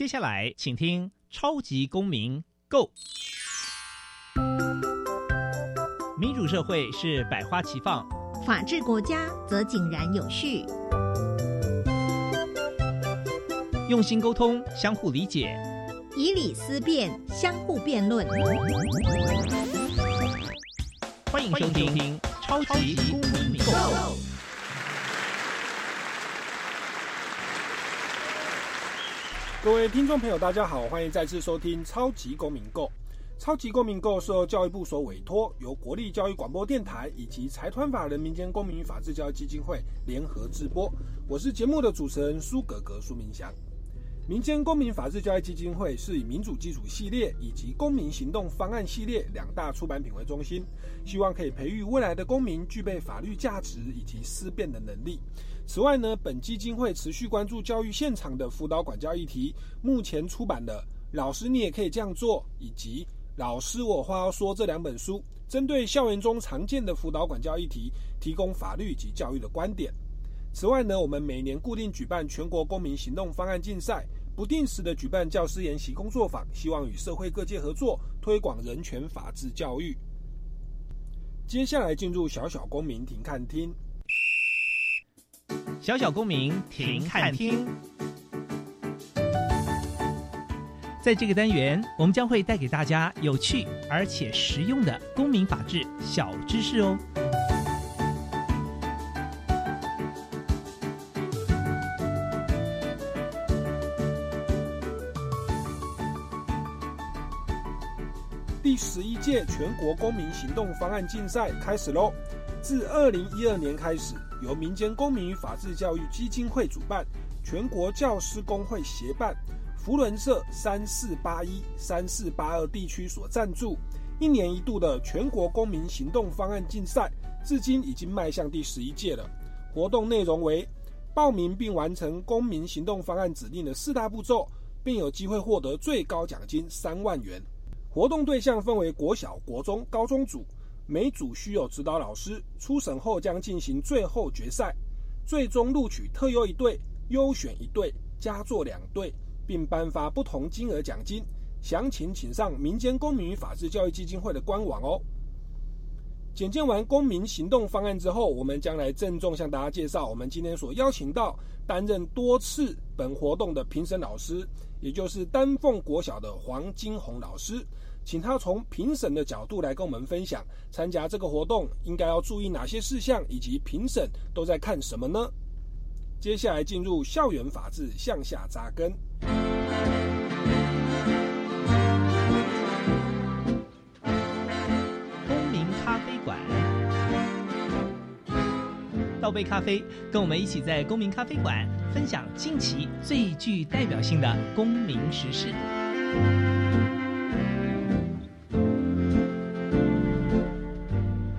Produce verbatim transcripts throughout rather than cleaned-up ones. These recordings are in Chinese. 接下来请听超级公民 Go。 民主社会是百花齐放，法治国家则井然有序。用心沟通，相互理解，以理思辨，相互辩论。欢迎收听超级公民 Go。各位听众朋友大家好，欢迎再次收听超级公民购。超级公民购是由教育部所委托，由国立教育广播电台以及财团法人民间公民与法治教育基金会联合制播。我是节目的主持人苏格格苏明祥。民间公民法治教育基金会是以民主基础系列以及公民行动方案系列两大出版品为中心，希望可以培育未来的公民具备法律价值以及思辨的能力。此外呢，本基金会持续关注教育现场的辅导管教议题，目前出版的《老师你也可以这样做》以及《老师我话要说》这两本书，针对校园中常见的辅导管教议题，提供法律及教育的观点。此外呢，我们每年固定举办全国公民行动方案竞赛，不定时的举办教师研习工作坊，希望与社会各界合作，推广人权法治教育。接下来进入小小公民停看厅。小小公民停看厅，在这个单元我们将会带给大家有趣而且实用的公民法治小知识哦。第十一届全国公民行动方案竞赛开始咯。自二零一二年开始，由民间公民与法治教育基金会主办，全国教师工会协办，福伦社三四八一、三四八二地区所赞助，一年一度的全国公民行动方案竞赛，至今已经迈向第十一届了。活动内容为报名并完成公民行动方案指定的四大步骤，并有机会获得最高奖金三万元。活动对象分为国小、国中、高中组。每组需有指导老师，初审后将进行最后决赛，最终录取特优一队、优选一队、佳作两队，并颁发不同金额奖金。详情请上民间公民与法治教育基金会的官网哦。简介完公民行动方案之后，我们将来郑重向大家介绍我们今天所邀请到担任多次本活动的评审老师，也就是丹凤国小的黄金宏老师，请他从评审的角度来跟我们分享参加这个活动应该要注意哪些事项，以及评审都在看什么呢？接下来进入校园法治向下扎根。公民咖啡馆，倒杯咖啡，跟我们一起在公民咖啡馆分享近期最具代表性的公民时事。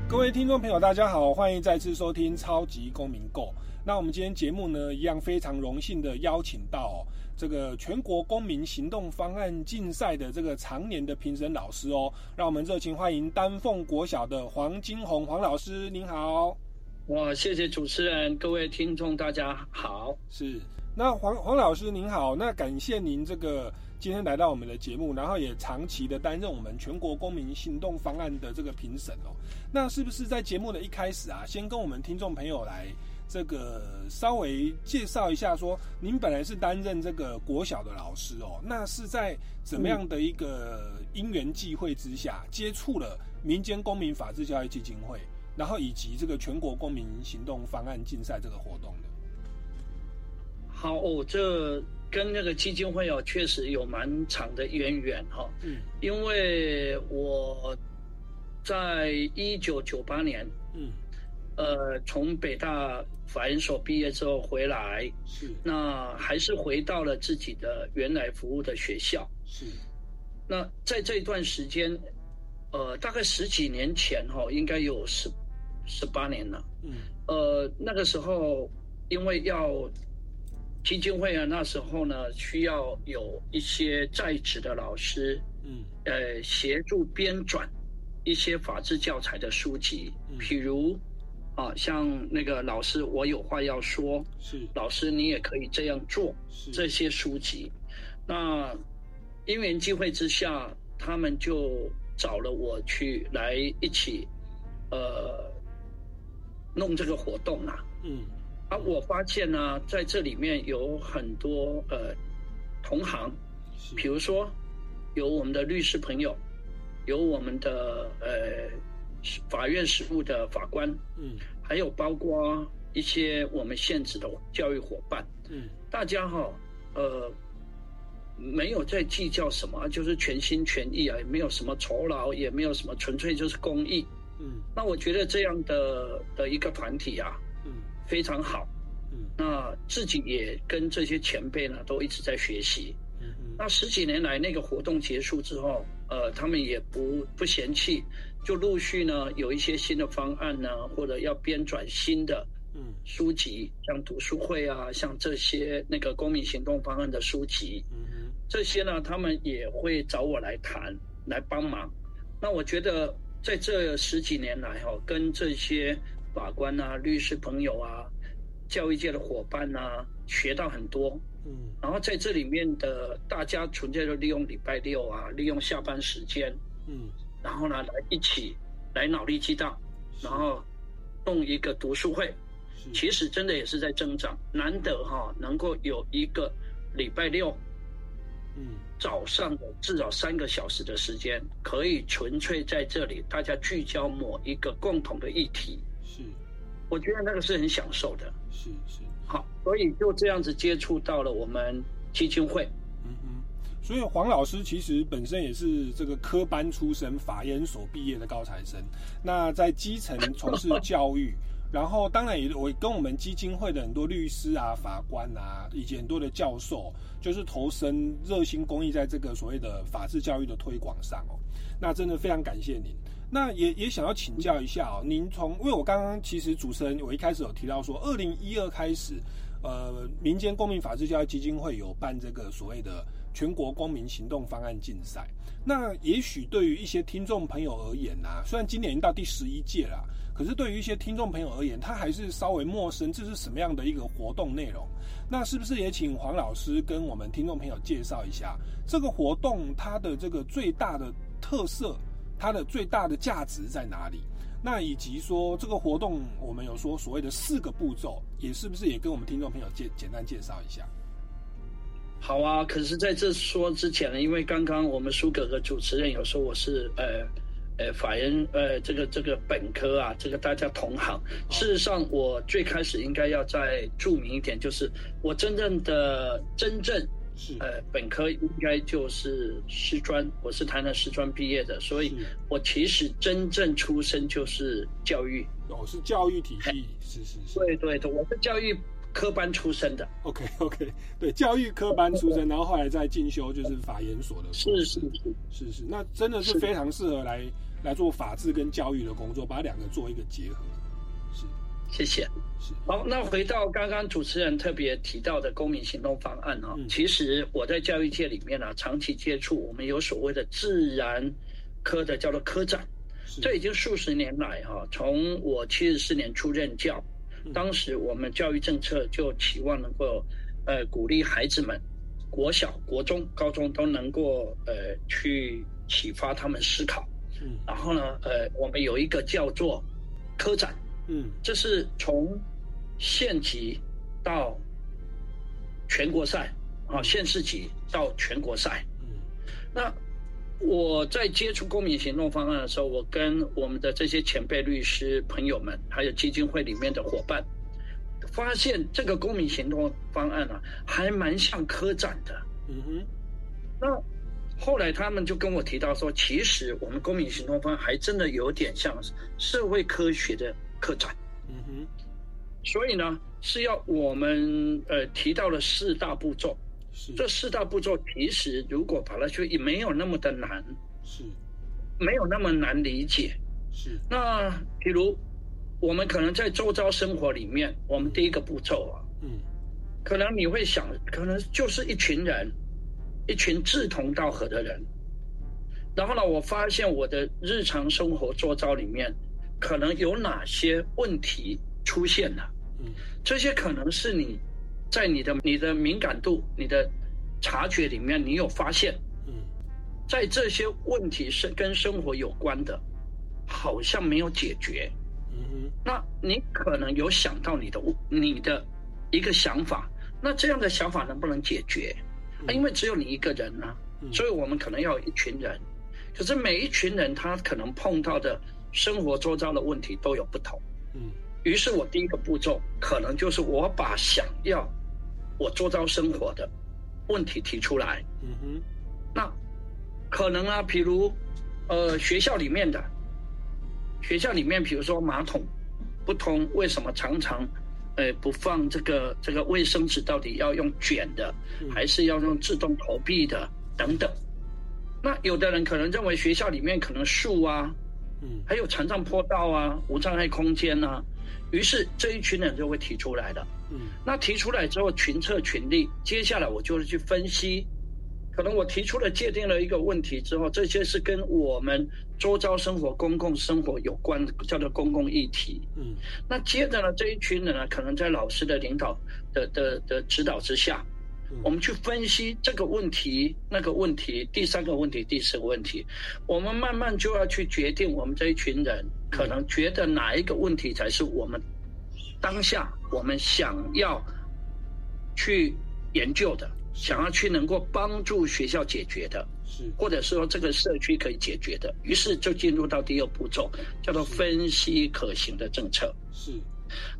各位听众朋友大家好，欢迎再次收听超级公民购。那我们今天节目呢，一样非常荣幸的邀请到、哦、这个全国公民行动方案竞赛的这个常年的评审老师哦，让我们热情欢迎丹凤国小的黄金宏黄老师，您好。哇，谢谢主持人，各位听众大家好。是，那 黄, 黄老师您好，那感谢您这个今天来到我们的节目，然后也长期的担任我们全国公民行动方案的这个评审哦。那是不是在节目的一开始啊，先跟我们听众朋友来这个稍微介绍一下说，您本来是担任这个国小的老师哦，那是在怎么样的一个因缘际会之下接触了民间公民法治教育基金会，然后以及这个全国公民行动方案竞赛这个活动的？好哦，这跟那个基金会哦，确实有蛮长的渊源哈、哦。嗯，因为我在一九九八年，嗯，呃，从北大法研所毕业之后回来，是，那还是回到了自己的原来服务的学校。是，那在这段时间，呃，大概十几年前哈、哦，应该有十十八年了。嗯，呃，那个时候因为要基金会啊，那时候呢需要有一些在职的老师，嗯，呃，协助编撰一些法治教材的书籍，譬如啊，像那个老师我有话要说，是，老师你也可以这样做，这些书籍。那因缘机会之下，他们就找了我去来一起，呃，弄这个活动啦、啊。嗯，啊，我发现呢、啊，在这里面有很多呃同行，比如说有我们的律师朋友，有我们的呃法院实务的法官，嗯，还有包括一些我们现职的教育伙伴，嗯，大家哈、哦，呃。没有在计较什么，就是全心全意啊，也没有什么酬劳，也没有什么，纯粹就是公益。嗯，那我觉得这样的的一个团体啊，嗯，非常好。嗯，那自己也跟这些前辈呢都一直在学习。嗯嗯，那十几年来那个活动结束之后，呃，他们也不不嫌弃，就陆续呢有一些新的方案呢，或者要编撰新的。嗯，书籍像读书会啊，像这些那个公民行动方案的书籍，嗯，这些呢，他们也会找我来谈，来帮忙。那我觉得在这十几年来哈、哦，跟这些法官啊、律师朋友啊、教育界的伙伴啊，学到很多。嗯，然后在这里面的大家纯粹就利用礼拜六啊，利用下班时间，嗯，然后呢来一起来脑力激荡，然后弄一个读书会。其实真的也是在增长，难得哈、哦、能够有一个礼拜六，嗯，早上的至少三个小时的时间，可以纯粹在这里大家聚焦某一个共同的议题。是，我觉得那个是很享受的。是是，好，所以就这样子接触到了我们基金会。嗯嗯，所以黄老师其实本身也是这个科班出身、法研所毕业的高材生，那在基层从事教育。然后，当然也，我跟我们基金会的很多律师啊、法官啊，以及很多的教授，就是投身热心公益在这个所谓的法治教育的推广上哦。那真的非常感谢您。那也也想要请教一下哦，您从，因为我刚刚其实主持人我一开始有提到说，二零一二开始，呃，民间公民法治教育基金会有办这个所谓的全国公民行动方案竞赛。那也许对于一些听众朋友而言啊，虽然今年已经到第十一届了啊。可是对于一些听众朋友而言，他还是稍微陌生，这是什么样的一个活动内容？那是不是也请黄老师跟我们听众朋友介绍一下这个活动它的这个最大的特色，它的最大的价值在哪里？那以及说这个活动我们有说所谓的四个步骤，也是不是也跟我们听众朋友简简单介绍一下？好啊，可是在这说之前呢，因为刚刚我们苏哥哥主持人有说我是呃。呃，法研呃，这个这个本科啊，这个大家同行。事实上，我最开始应该要再注明一点，就是我真正的真正呃本科应该就是师专，我是台南师专毕业的，所以我其实真正出身就是教育。哦，是教育体系，是是是。对对对，我是教育科班出身的。OK OK， 对，教育科班出身，然后后来再进修就是法研所的。是是是是是，那真的是非常适合来。来做法治跟教育的工作，把两个做一个结合。是，谢谢。是，好，那回到刚刚主持人特别提到的公民行动方案啊、哦嗯，其实我在教育界里面啊，长期接触，我们有所谓的自然科的叫做科长，这已经数十年来哈、啊，从我七十四年初任教、嗯，当时我们教育政策就期望能够呃鼓励孩子们，国小、国中、高中都能够呃去启发他们思考。嗯、然后呢，呃，我们有一个叫做科展，嗯，这是从县级到全国赛，啊，县市级到全国赛，嗯。那我在接触公民行动方案的时候，我跟我们的这些前辈律师朋友们，还有基金会里面的伙伴，发现这个公民行动方案啊，还蛮像科展的，嗯哼，那。后来他们就跟我提到说，其实我们公民行动方案还真的有点像社会科学的科展，嗯哼，所以呢是要我们呃提到了四大步骤，这四大步骤其实如果把它去也没有那么的难，是，没有那么难理解，是。那比如我们可能在周遭生活里面，我们第一个步骤啊，嗯，可能你会想，可能就是一群人。一群志同道合的人，然后呢，我发现我的日常生活周遭里面，可能有哪些问题出现了？嗯，这些可能是你在你的你的敏感度、你的察觉里面，你有发现，嗯，在这些问题是跟生活有关的，好像没有解决，嗯，那你可能有想到你的你的一个想法，那这样的想法能不能解决？啊，因为只有你一个人啊，所以我们可能要有一群人，可是每一群人他可能碰到的生活周遭的问题都有不同，嗯，于是我第一个步骤可能就是我把想要我周遭生活的问题提出来，嗯哼，那可能啊，比如呃学校里面的学校里面，比如说马桶不通，为什么常常呃不放这个这个卫生纸，到底要用卷的，还是要用自动投币的等等？那有的人可能认为学校里面可能树啊，嗯，还有残障坡道啊，无障碍空间啊，于是这一群人就会提出来了。嗯，那提出来之后群策群力，接下来我就是去分析，可能我提出了界定了一个问题之后，这些是跟我们周遭生活公共生活有关，叫做公共议题。嗯，那接着呢，这一群人呢，可能在老师的领导的的 的, 的指导之下，我们去分析这个问题、那个问题、第三个问题、第四个问题，我们慢慢就要去决定我们这一群人可能觉得哪一个问题才是我们当下我们想要去研究的，想要去能够帮助学校解决的，或者是说这个社区可以解决的。于是就进入到第二步骤，叫做分析可行的政策。是，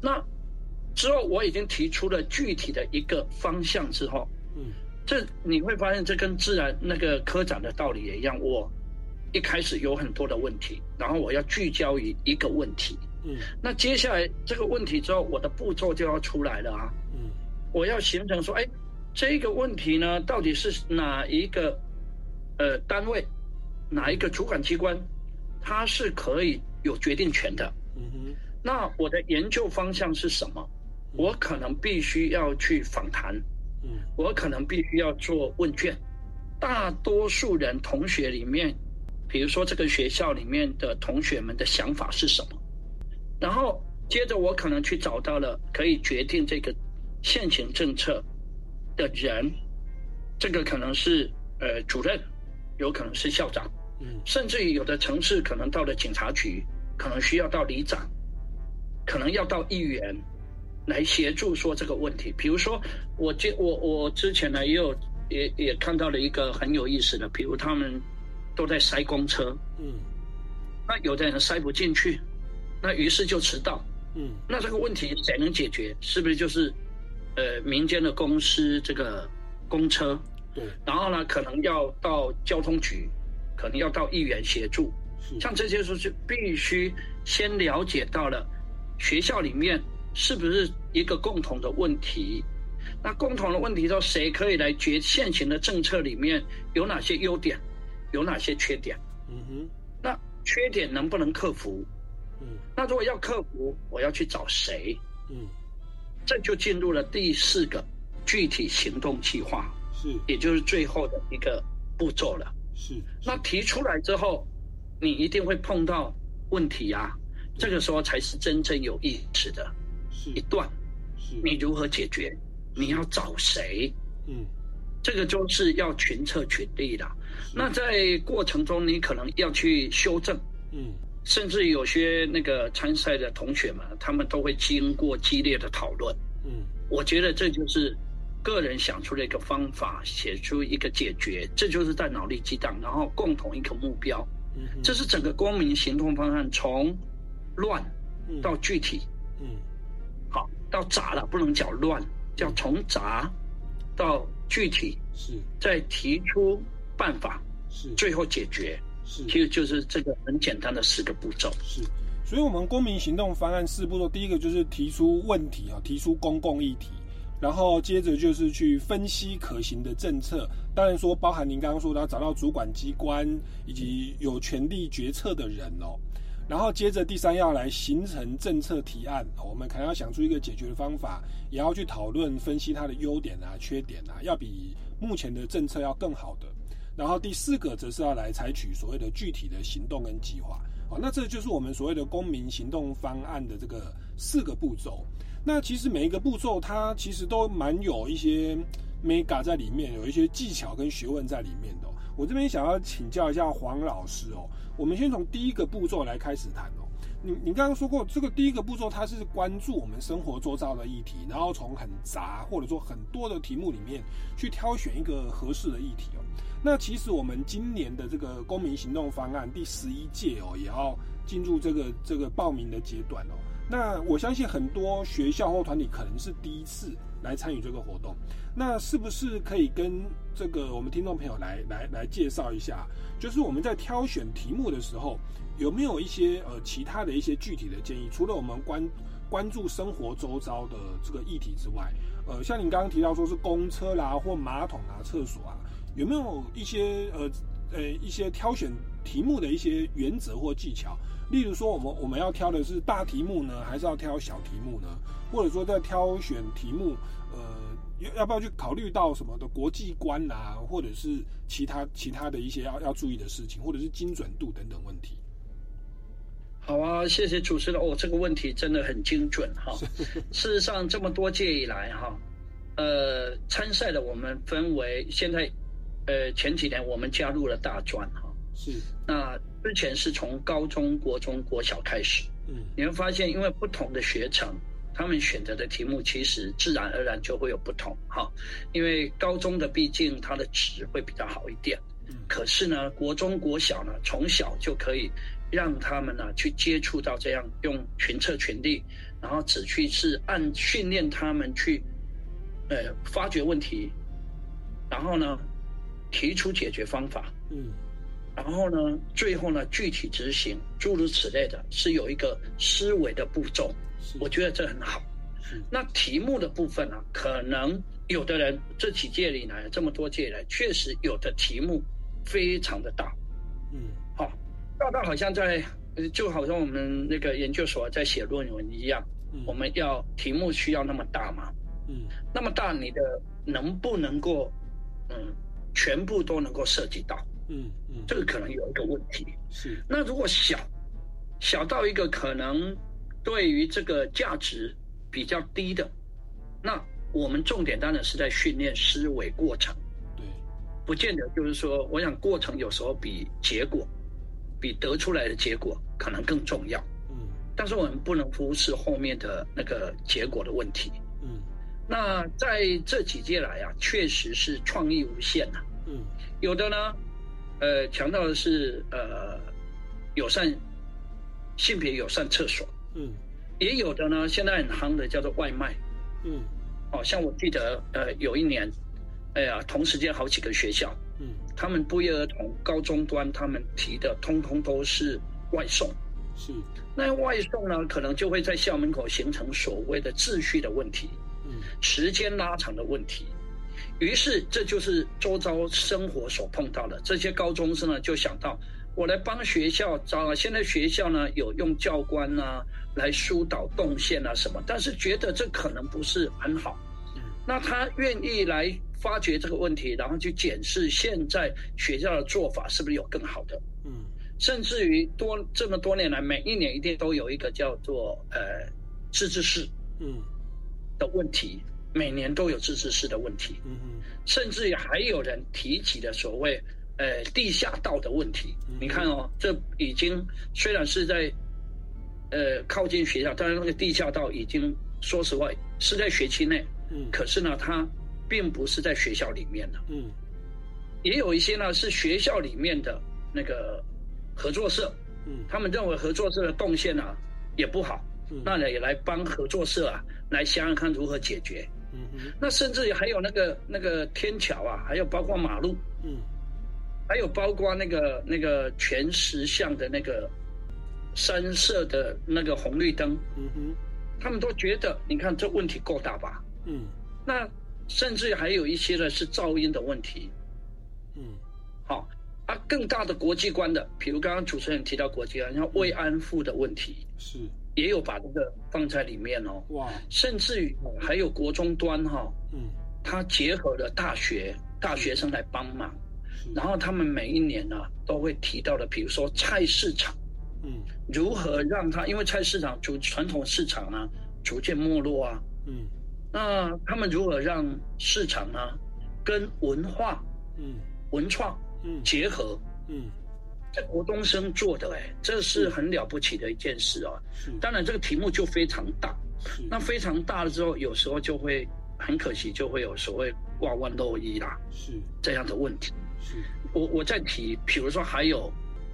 那之后我已经提出了具体的一个方向之后，嗯，这你会发现这跟自然那个科长的道理也一样，我一开始有很多的问题，然后我要聚焦于一个问题，嗯，那接下来这个问题之后，我的步骤就要出来了啊，嗯，我要形成说，哎，这个问题呢，到底是哪一个呃单位、哪一个主管机关，它是可以有决定权的，嗯哼，那我的研究方向是什么？我可能必须要去访谈，嗯，我可能必须要做问卷。大多数人同学里面，比如说这个学校里面的同学们的想法是什么？然后接着我可能去找到了可以决定这个现行政策的人，这个可能是呃主任，有可能是校长，嗯，甚至于有的城市可能到了警察局，可能需要到里长，可能要到议员。来协助说这个问题，比如说我我我之前呢也有也也看到了一个很有意思的，比如他们都在塞公车，嗯，那有的人塞不进去，那于是就迟到，嗯，那这个问题谁能解决？是不是就是呃民间的公司这个公车？对，然后呢可能要到交通局，可能要到议员协助，像这些就是必须先了解到了学校里面。是不是一个共同的问题？那共同的问题，到谁可以来决现行的政策里面有哪些优点，有哪些缺点？嗯哼，那缺点能不能克服？嗯，那如果要克服，我要去找谁？嗯，这就进入了第四个具体行动计划，是，也就是最后的一个步骤了。是，是那提出来之后，你一定会碰到问题啊，这个时候才是真正有意思的。一段，你如何解决？你要找谁？嗯，这个就是要群策群力的。那在过程中，你可能要去修正，嗯，甚至有些那个参赛的同学们，他们都会经过激烈的讨论，嗯，我觉得这就是个人想出了一个方法，写出一个解决，这就是在脑力激荡，然后共同一个目标。嗯，这是整个公民行动方案从乱到具体，嗯。嗯好，到杂了，不能叫乱，叫从杂到具体，是，再提出办法，是，最后解决，是，其实就是这个很简单的四个步骤。是，所以我们公民行动方案四步骤，第一个就是提出问题啊，提出公共议题，然后接着就是去分析可行的政策，当然说包含您刚刚说的，要找到主管机关以及有权力决策的人哦。然后接着第三要来形成政策提案，我们可能要想出一个解决的方法，也要去讨论分析它的优点啊、缺点啊，要比目前的政策要更好的。然后第四个则是要来采取所谓的具体的行动跟计划。好，那这就是我们所谓的公民行动方案的这个四个步骤。那其实每一个步骤它其实都蛮有一些 mega 在里面，有一些技巧跟学问在里面的、哦。我这边想要请教一下黄老师哦，我们先从第一个步骤来开始谈哦。你你刚刚说过，这个第一个步骤它是关注我们生活周遭的议题，然后从很杂或者说很多的题目里面去挑选一个合适的议题哦。那其实我们今年的这个公民行动方案第十一届哦，也要进入这个这个报名的阶段哦。那我相信很多学校或团体可能是第一次来参与这个活动，那是不是可以跟这个我们听众朋友来来来介绍一下，就是我们在挑选题目的时候，有没有一些呃其他的一些具体的建议？除了我们关关注生活周遭的这个议题之外，呃，像您刚刚提到说是公车啦或马桶啊、厕所啊，有没有一些呃呃一些挑选题目的一些原则或技巧？例如说，我们我们要挑的是大题目呢，还是要挑小题目呢？或者说，在挑选题目，呃，要不要去考虑到什么的国际观啊，或者是其他其他的一些要要注意的事情，或者是精准度等等问题？好啊，谢谢主持人哦，这个问题真的很精准哈。事实上，这么多届以来哈，呃，参赛的我们分为现在，呃，前几年我们加入了大专哈。是，那之前是从高中、国中、国小开始，嗯，你会发现，因为不同的学程，他们选择的题目其实自然而然就会有不同哈。因为高中的毕竟它的值会比较好一点，嗯，可是呢，国中、国小呢，从小就可以让他们呢去接触到这样用群策群力，然后只去是按训练他们去，呃，发掘问题，然后呢，提出解决方法，嗯。然后呢，最后呢，具体执行诸如此类的，是有一个思维的步骤，我觉得这很好。那题目的部分呢、啊，可能有的人这几届以来，这么多届以来，确实有的题目非常的大，嗯，好、哦，大到好像在，就好像我们那个研究所在写论文一样，嗯、我们要题目需要那么大吗？嗯，那么大，你的能不能够，嗯，全部都能够涉及到？嗯嗯，这个可能有一个问题是，那如果小，小到一个可能对于这个价值比较低的，那我们重点当然是在训练思维过程，对，不见得就是说，我想过程有时候比结果，比得出来的结果可能更重要，嗯，但是我们不能忽视后面的那个结果的问题，嗯，那在这几届来啊，确实是创意无限啊，嗯，有的呢。呃，强调的是呃，友善性别友善厕所，嗯，也有的呢，现在很夯的叫做外卖，嗯，哦，像我记得呃有一年，哎呀，同时间好几个学校，嗯，他们不约而同高中端他们提的通通都是外送，是，那外送呢，可能就会在校门口形成所谓的秩序的问题，嗯，时间拉长的问题。于是，这就是周遭生活所碰到的。这些高中生呢，就想到我来帮学校招。现在学校呢，有用教官啊来疏导动线啊什么，但是觉得这可能不是很好。那他愿意来发掘这个问题，然后去检视现在学校的做法是不是有更好的。嗯，甚至于多这么多年来，每一年一定都有一个叫做呃自治室嗯的问题。每年都有自治室的问题，嗯嗯，甚至于还有人提起了所谓呃地下道的问题。嗯、你看哦，这已经虽然是在呃靠近学校，但是那个地下道已经说实话是在学区内，嗯，可是呢，它并不是在学校里面的，嗯，也有一些呢是学校里面的那个合作社，嗯，他们认为合作社的动线啊也不好，嗯，那也来帮合作社啊来想想看如何解决。嗯嗯，那甚至还有那个那个天桥啊，还有包括马路，嗯，还有包括那个那个全时巷的那个三色的那个红绿灯，嗯哼，他们都觉得，你看这问题够大吧？嗯，那甚至还有一些呢是噪音的问题，嗯，好、哦，啊，更大的国际观的，比如刚刚主持人提到国际观，像慰安妇的问题、嗯、是。也有把这个放在里面哦，哇！甚至于还有国中端哈、哦，嗯，他结合了大学大学生来帮忙，然后他们每一年呢、啊、都会提到的，比如说菜市场，嗯，如何让它，因为菜市场逐传统市场呢逐渐没落啊，嗯，那他们如何让市场呢跟文化、嗯、文创、嗯、结合，嗯，这国中生做的、欸，这是很了不起的一件事啊。当然这个题目就非常大，那非常大了之后，有时候就会很可惜，就会有所谓挂万漏一啦，是这样的问题。是，我我在提，比如说还有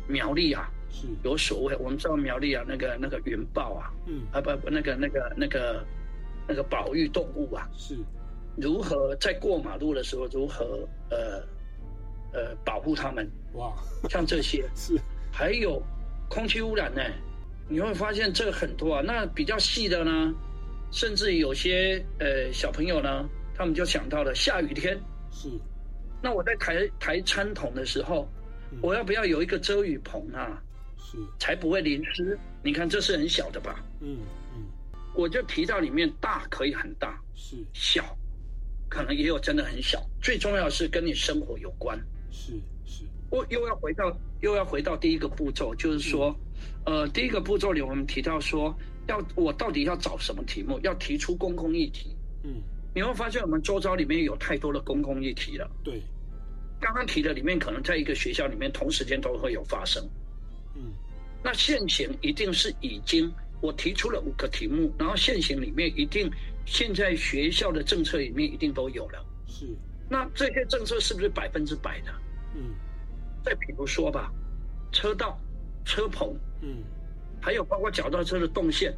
苗栗啊，是有所谓我们知道苗栗啊，那个那个云豹啊，嗯，啊不那个那个那个那个保育动物啊，是如何在过马路的时候如何呃。呃，保护他们哇，像这些是，还有空气污染呢、欸，你会发现这很多啊。那比较细的呢，甚至有些呃小朋友呢，他们就想到了下雨天是，那我在抬抬餐桶的时候、嗯，我要不要有一个遮雨棚啊？是，才不会淋湿。你看这是很小的吧？嗯嗯，我就提到里面大可以很大，是小，可能也有真的很小。最重要的是跟你生活有关。是是，我又要回到又要回到第一个步骤，就是说、嗯，呃，第一个步骤里我们提到说，要我到底要找什么题目，要提出公共议题。嗯，你会发现我们周遭里面有太多的公共议题了。对，刚刚提的里面可能在一个学校里面同时间都会有发生。嗯，那现行一定是已经我提出了五个题目，然后现行里面一定现在学校的政策里面一定都有了。是。那这些政策是不是百分之百的？嗯，再比如说吧，车道、车棚，嗯，还有包括脚踏车的动线、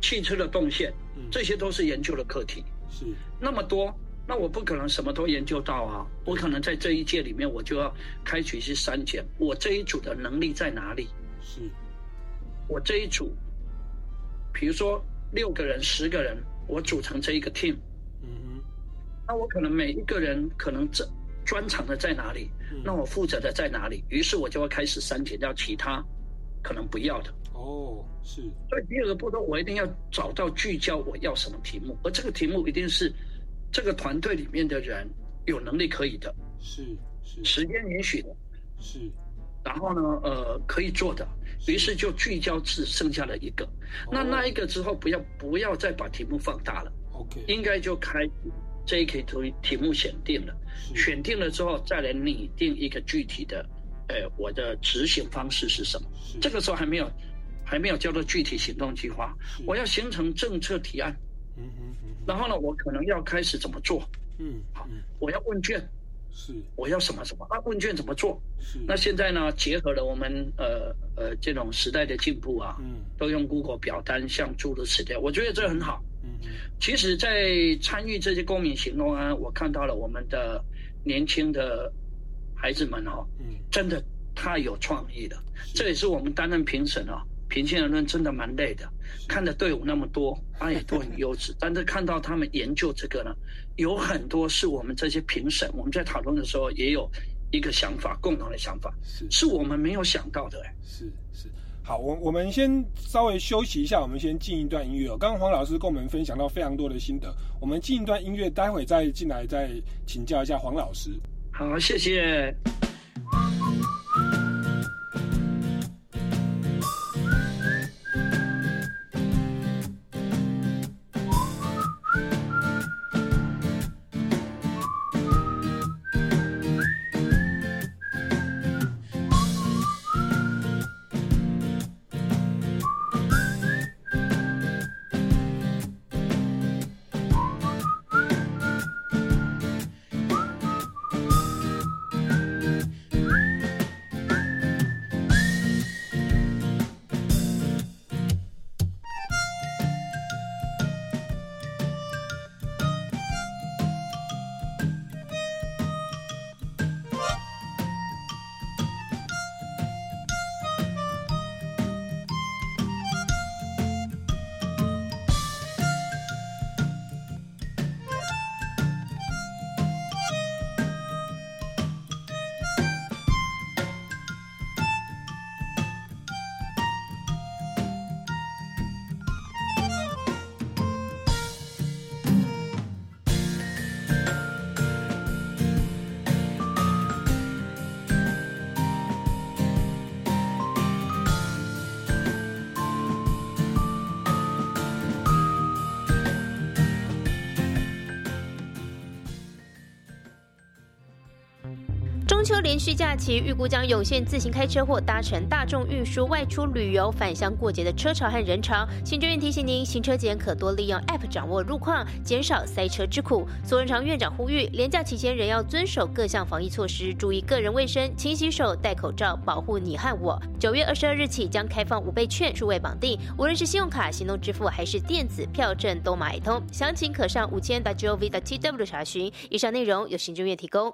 汽车的动线，嗯，这些都是研究的课题。是那么多，那我不可能什么都研究到啊！我可能在这一届里面，我就要开启一些删减，我这一组的能力在哪里？是，我这一组，比如说六个人、十个人，我组成这一个 team。那我可能每一个人可能专长的在哪里、嗯、那我负责的在哪里，于是我就会开始删减掉其他可能不要的。哦，是。所以第二个步骤我一定要找到聚焦我要什么题目，而这个题目一定是这个团队里面的人有能力可以的，是是，时间允许的，是，然后呢呃可以做的，于是就聚焦至剩下了一个、哦、那那一个之后不要不要再把题目放大了， OK， 应该就开这一题题目选定了，选定了之后再来拟定一个具体的，呃，我的执行方式是什么？这个时候还没有，还没有叫做具体行动计划。我要形成政策提案，嗯嗯嗯，然后呢，我可能要开始怎么做？嗯，好，我要问卷，是，我要什么什么？那、啊、问卷怎么做？是，那现在呢，结合了我们呃呃这种时代的进步啊，嗯，都用 Google 表单，像诸如此类，我觉得这很好。其实在参与这些公民行动啊，我看到了我们的年轻的孩子们哦，嗯，真的太有创意了。这也是我们担任评审啊，评鉴人真的蛮累的，看的队伍那么多，啊也都很优质，但是看到他们研究这个呢，有很多是我们这些评审，我们在讨论的时候也有一个想法，共同的想法，是是我们没有想到的、欸、是是。好，我我们先稍微休息一下，我们先进一段音乐哦。刚刚黄老师跟我们分享到非常多的心得，我们进一段音乐，待会再进来再请教一下黄老师。好，谢谢。中秋连续假期，预估将涌现自行开车或搭乘大众运输外出旅游、返乡过节的车潮和人潮。行政院提醒您，行车前可多利用 App 掌握路况，减少塞车之苦。苏贞昌院长呼吁，连假期间仍要遵守各项防疫措施，注意个人卫生，勤洗手、戴口罩，保护你和我。九月二十二日起将开放五倍券数位绑定，无论是信用卡、行动支付还是电子票证都买通。详情可上五千 g o v 的 t w 查询。以上内容由行政院提供。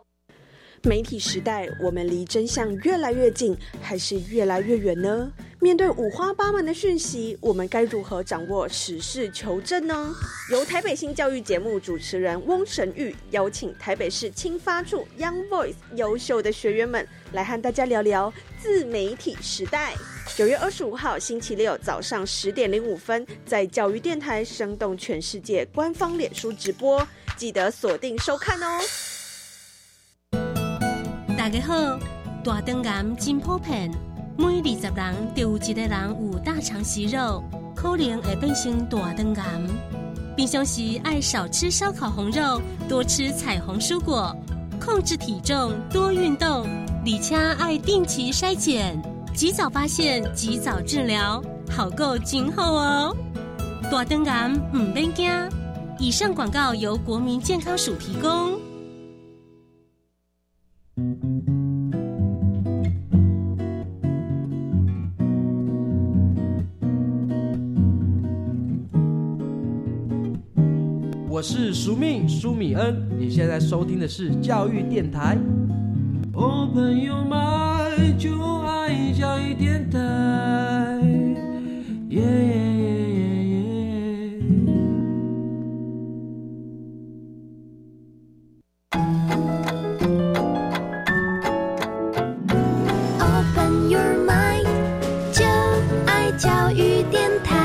媒体时代，我们离真相越来越近，还是越来越远呢？面对五花八门的讯息，我们该如何掌握实事求证呢？由台北新教育节目主持人翁神玉邀请台北市青发处 Young Voice 优秀的学员们，来和大家聊聊自媒体时代。九月二十五号星期六早上十点零五分，在教育电台生动全世界官方脸书直播，记得锁定收看哦。大家好，大肠癌真普遍，每二十人就有一个人有大肠息肉，可能会变成大肠癌。平常时爱少吃烧烤红肉，多吃彩虹蔬果，控制体重，多运动，而且爱定期筛检，及早发现，及早治疗，好够今后哦。大肠癌不免怕。以上广告由国民健康署提供。我是苏命苏米恩，你现在收听的是教育电台。我朋友们就爱教育电台，耶耶耶耶耶。Open your mind， 就爱教育电台。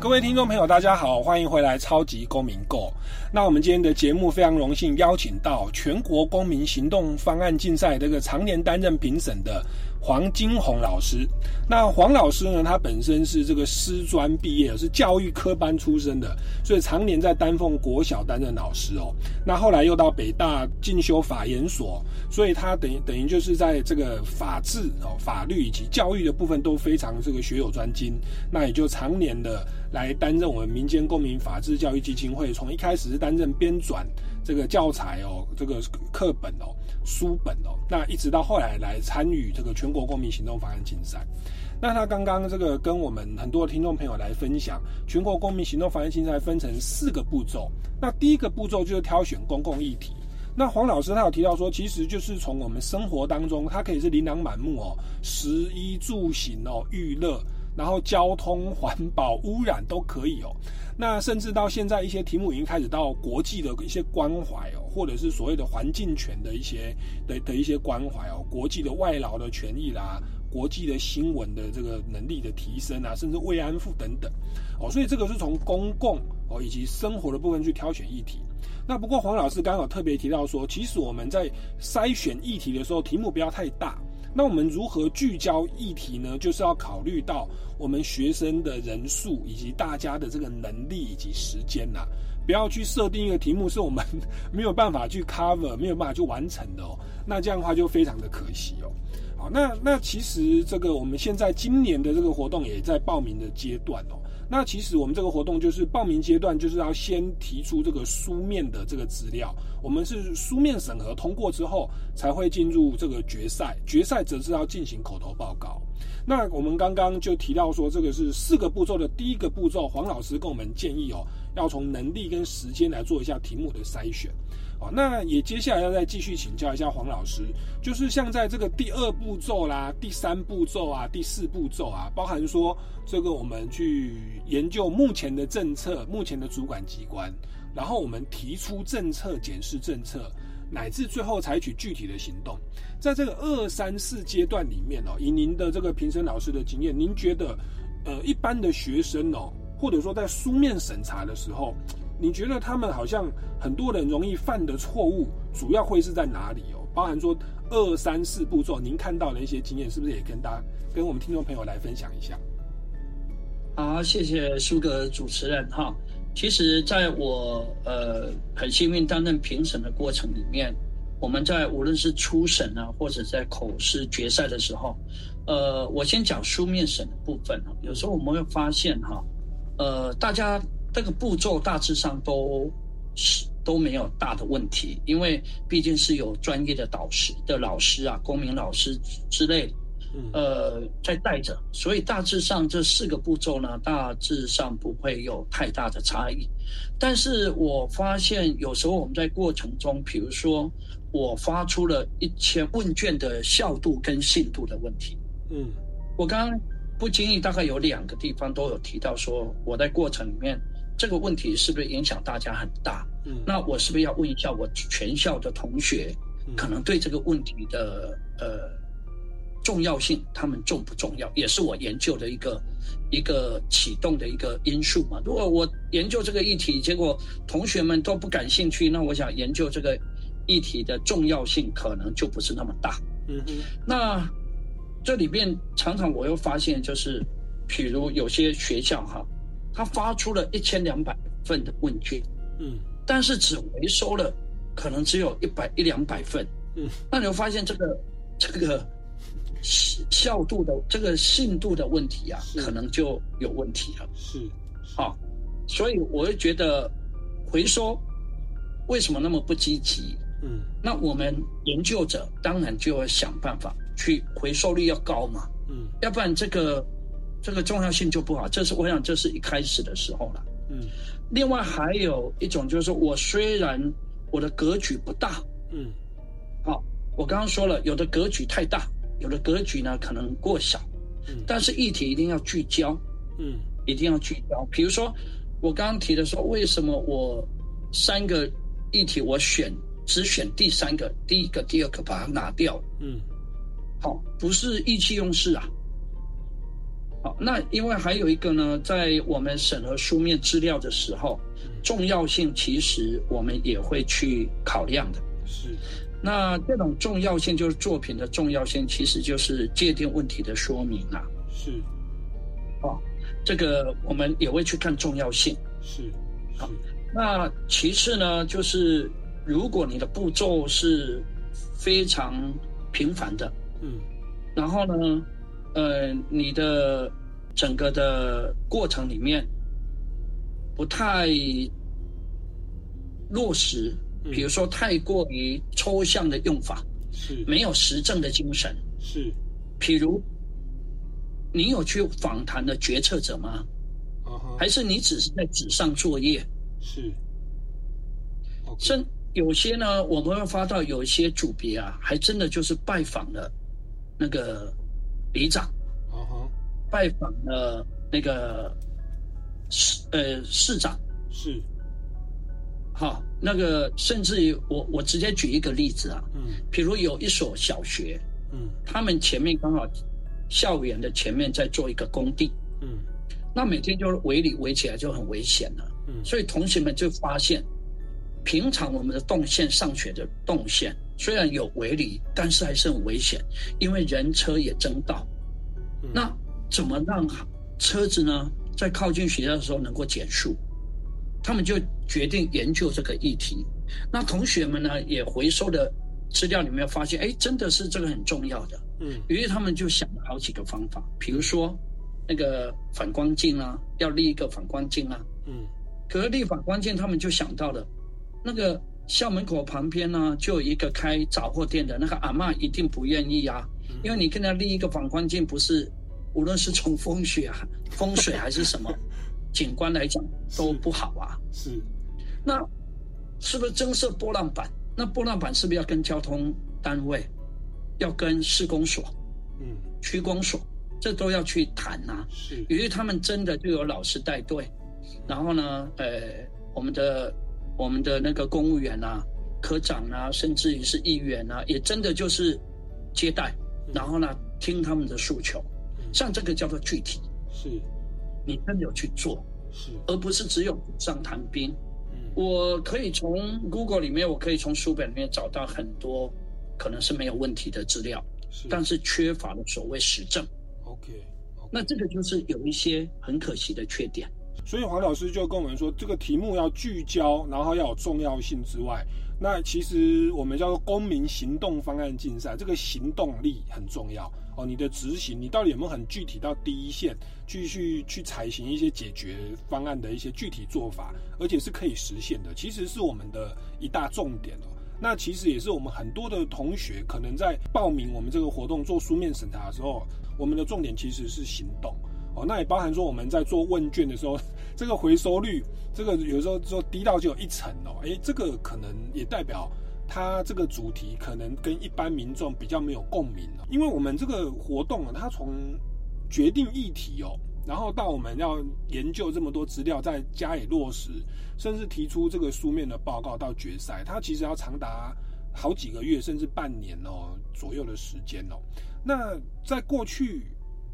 各位听众朋友大家好，欢迎回来超级公民购。那我们今天的节目非常荣幸邀请到全国公民行动方案竞赛这个常年担任评审的黄金宏老师。那黄老师呢，他本身是这个师专毕业，是教育科班出身的，所以常年在丹凤国小担任老师哦。那后来又到北大进修法研所，所以他等于等于就是在这个法治哦、法律以及教育的部分都非常这个学有专精。那也就常年的来担任我们民间公民法治教育基金会，从一开始是担任编纂这个教材哦，这个课本哦、书本哦，那一直到后来来参与这个全国公民行动方案竞赛。那他刚刚这个跟我们很多听众朋友来分享，全国公民行动方案竞赛分成四个步骤。那第一个步骤就是挑选公共议题。那黄老师他有提到说，其实就是从我们生活当中，它可以是琳琅满目哦，食衣住行哦、娱乐，然后交通、环保、污染都可以哦。那甚至到现在一些题目已经开始到国际的一些关怀哦，或者是所谓的环境权的一些的的一些关怀哦，国际的外劳的权益啦，国际的新闻的这个能力的提升啊，甚至慰安妇等等哦。所以这个是从公共哦以及生活的部分去挑选议题。那不过黄老师刚好特别提到说，其实我们在筛选议题的时候，题目不要太大。那我们如何聚焦议题呢？就是要考虑到我们学生的人数以及大家的这个能力以及时间啦、啊，不要去设定一个题目是我们没有办法去 cover， 没有办法去完成的哦。那这样的话就非常的可惜哦。好，那那其实这个我们现在今年的这个活动也在报名的阶段哦。那其实我们这个活动就是报名阶段，就是要先提出这个书面的这个资料，我们是书面审核通过之后才会进入这个决赛，决赛则是要进行口头报告。那我们刚刚就提到说，这个是四个步骤的第一个步骤，黄老师跟我们建议哦，要从能力跟时间来做一下题目的筛选。好，那也接下来要再继续请教一下黄老师，就是像在这个第二步骤啦、第三步骤啊、第四步骤啊，包含说这个我们去研究目前的政策、目前的主管机关，然后我们提出政策、检视政策，乃至最后采取具体的行动。在这个二三四阶段里面哦，以您的这个评审老师的经验，您觉得呃一般的学生哦，或者说在书面审查的时候，你觉得他们好像很多人容易犯的错误主要会是在哪里哦？包含说二三四步骤您看到的一些经验，是不是也跟大家跟我们听众朋友来分享一下？好，谢谢苏格主持人哈。其实在我呃很幸运担任评审的过程里面，我们在无论是初审啊，或者在口试决赛的时候，呃，我先讲书面审的部分啊。有时候我们会发现哈、啊，呃，大家这个步骤大致上都是都没有大的问题，因为毕竟是有专业的导师的老师啊，公民老师之类的，呃，在带着，所以大致上这四个步骤呢，大致上不会有太大的差异。但是我发现有时候我们在过程中，比如说。我发出了一些问卷的效度跟信度的问题。嗯，我刚刚不经意大概有两个地方都有提到说，我在过程里面这个问题是不是影响大家很大？嗯，那我是不是要问一下我全校的同学，可能对这个问题的呃重要性，他们重不重要，也是我研究的一个一个启动的一个因素嘛。如果我研究这个议题，结果同学们都不感兴趣，那我想研究这个。议题的重要性可能就不是那么大。嗯哼，那这里面常常我又发现，就是比如有些学校哈，他发出了一千两百份的问卷，嗯，但是只回收了可能只有一百一两百份，嗯，那你会发现这个这个效度的这个信度的问题啊，可能就有问题了。是，好，所以我就觉得回收为什么那么不积极？嗯，那我们研究者当然就要想办法去回收率要高嘛，嗯，要不然这个这个重要性就不好。这是我想，这是一开始的时候了，嗯。另外还有一种就是说，我虽然我的格局不大，嗯，好，我刚刚说了，有的格局太大，有的格局呢可能过小，嗯，但是议题一定要聚焦，嗯，一定要聚焦。比如说我刚刚提的说，为什么我三个议题我选。只选第三个，第一个、第二个把它拿掉。嗯，好，不是意气用事啊。好，那因为还有一个呢，在我们审核书面资料的时候，重要性其实我们也会去考量的。是，那这种重要性就是作品的重要性，其实就是界定问题的说明啊。是，哦，这个我们也会去看重要性。是，好，那其次呢，就是。如果你的步骤是非常频繁的，嗯，然后呢，呃，你的整个的过程里面不太落实，比如说太过于抽象的用法，是没有实证的精神，是。比如，你有去访谈的决策者吗？Uh-huh. 还是你只是在纸上作业？是。Okay.有些呢，我们会发到有一些组别啊，还真的就是拜访了那个里长，哦、uh-huh. 拜访了那个市呃市长是，好，那个甚至于我我直接举一个例子啊，嗯，比如有一所小学，嗯，他们前面刚好校园的前面在做一个工地，嗯，那每天就围里围起来就很危险了，嗯，所以同学们就发现。平常我们的动线上学的动线虽然有围篱，但是还是很危险，因为人车也争道。嗯，那怎么让车子呢在靠近学校的时候能够减速？他们就决定研究这个议题。那同学们呢也回收的资料里面发现，哎，真的是这个很重要的。嗯，于是他们就想了好几个方法，比如说那个反光镜啊，要立一个反光镜啊。嗯，可是立反光镜，他们就想到了。那个校门口旁边呢，就有一个开杂货店的那个阿嬷一定不愿意啊，因为你跟他立一个反光镜，不是无论是从风水啊、风水还是什么景观来讲都不好啊。是，是那是不是增设波浪板？那波浪板是不是要跟交通单位、要跟市公所、嗯、区公所，这都要去谈啊。是，于是他们真的就有老师带队，然后呢，呃，我们的。我们的那个公务员啊，科长啊，甚至于是议员啊，也真的就是接待，然后呢，听他们的诉求，像这个叫做具体，是，你真的有去做，是，而不是只有纸上谈兵。我可以从 Google 里面，我可以从书本里面找到很多可能是没有问题的资料，但是缺乏了所谓实证。OK， 那这个就是有一些很可惜的缺点。所以黄老师就跟我们说，这个题目要聚焦，然后要有重要性之外，那其实我们叫做公民行动方案竞赛，这个行动力很重要哦。你的执行，你到底有没有很具体到第一线，继续去采行一些解决方案的一些具体做法，而且是可以实现的，其实是我们的一大重点哦。那其实也是我们很多的同学可能在报名我们这个活动做书面审查的时候，我们的重点其实是行动。哦，那也包含说我们在做问卷的时候，这个回收率，这个有时候说低到只有一成哦，哎，这个可能也代表它这个主题可能跟一般民众比较没有共鸣了，因为我们这个活动啊，它从决定议题哦，然后到我们要研究这么多资料，再加以落实，甚至提出这个书面的报告到决赛，它其实要长达好几个月甚至半年哦左右的时间哦。那在过去。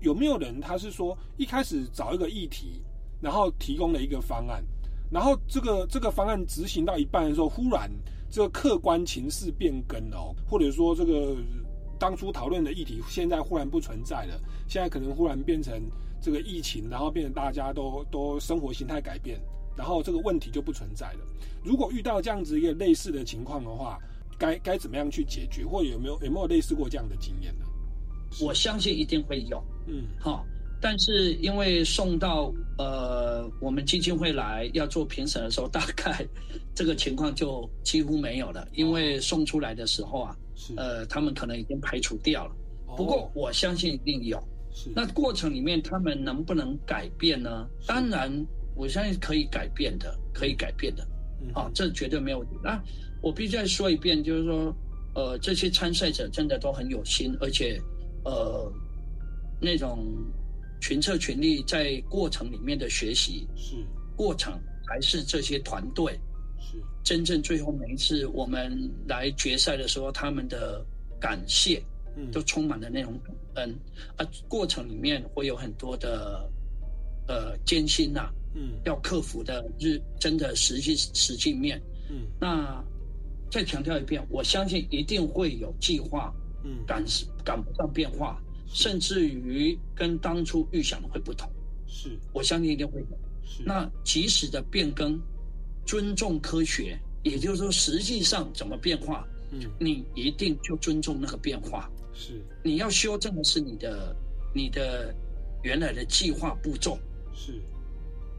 有没有人他是说一开始找一个议题，然后提供了一个方案，然后这个这个方案执行到一半的时候，忽然这个客观情势变更哦，或者说这个当初讨论的议题现在忽然不存在了，现在可能忽然变成这个疫情，然后变成大家都都生活形态改变，然后这个问题就不存在了。如果遇到这样子一个类似的情况的话，该该怎么样去解决，或者有没有有没有类似过这样的经验呢？我相信一定会有，嗯，好，但是因为送到呃我们基金会来要做评审的时候，大概这个情况就几乎没有了，因为送出来的时候啊，呃，他们可能已经排除掉了。不过我相信一定有。是，那过程里面他们能不能改变呢？当然，我相信可以改变的，可以改变的，好，这绝对没有问题。那我必须再说一遍，就是说，呃，这些参赛者真的都很有心，而且。呃，那种群策群力在过程里面的学习，是过程还是这些团队是真正最后每一次我们来决赛的时候，他们的感谢，嗯，都充满了那种感恩啊。过程里面会有很多的呃艰辛呐，啊，嗯，要克服的日真的实际实际面，嗯，那再强调一遍，我相信一定会有计划。嗯，赶赶不上变化，甚至于跟当初预想的会不同。是，我相信一定会有。那及时的变更，尊重科学，也就是说，实际上怎么变化，嗯，你一定就尊重那个变化。是，你要修正的是你的你的原来的计划步骤。是，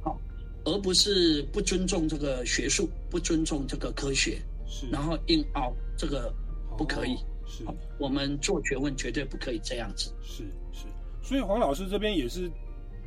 好，而不是不尊重这个学术，不尊重这个科学，是，然后硬凹，这个不可以。哦，是，我们做学问绝对不可以这样子。是是，所以黄老师这边也是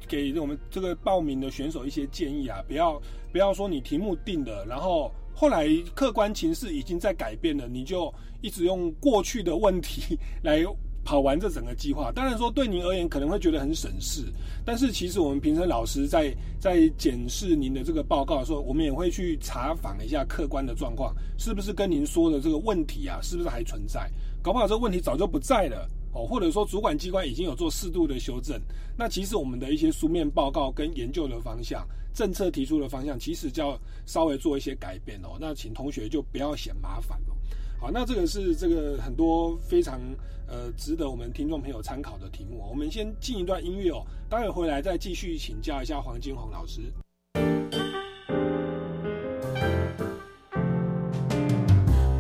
给我们这个报名的选手一些建议啊，不要不要说你题目定了，然后后来客观情势已经在改变了，你就一直用过去的问题来跑完这整个计划。当然说对您而言可能会觉得很省事，但是其实我们评审老师在在检视您的这个报告的时候，我们也会去查访一下客观的状况，是不是跟您说的这个问题啊，是不是还存在？搞不好这个问题早就不在了哦，或者说主管机关已经有做适度的修正。那其实我们的一些书面报告跟研究的方向、政策提出的方向，其实就要稍微做一些改变哦。那请同学就不要嫌麻烦哦。好，那这个是这个很多非常呃值得我们听众朋友参考的题目哦。我们先进一段音乐哦，待会回来再继续请教一下黄金宏老师。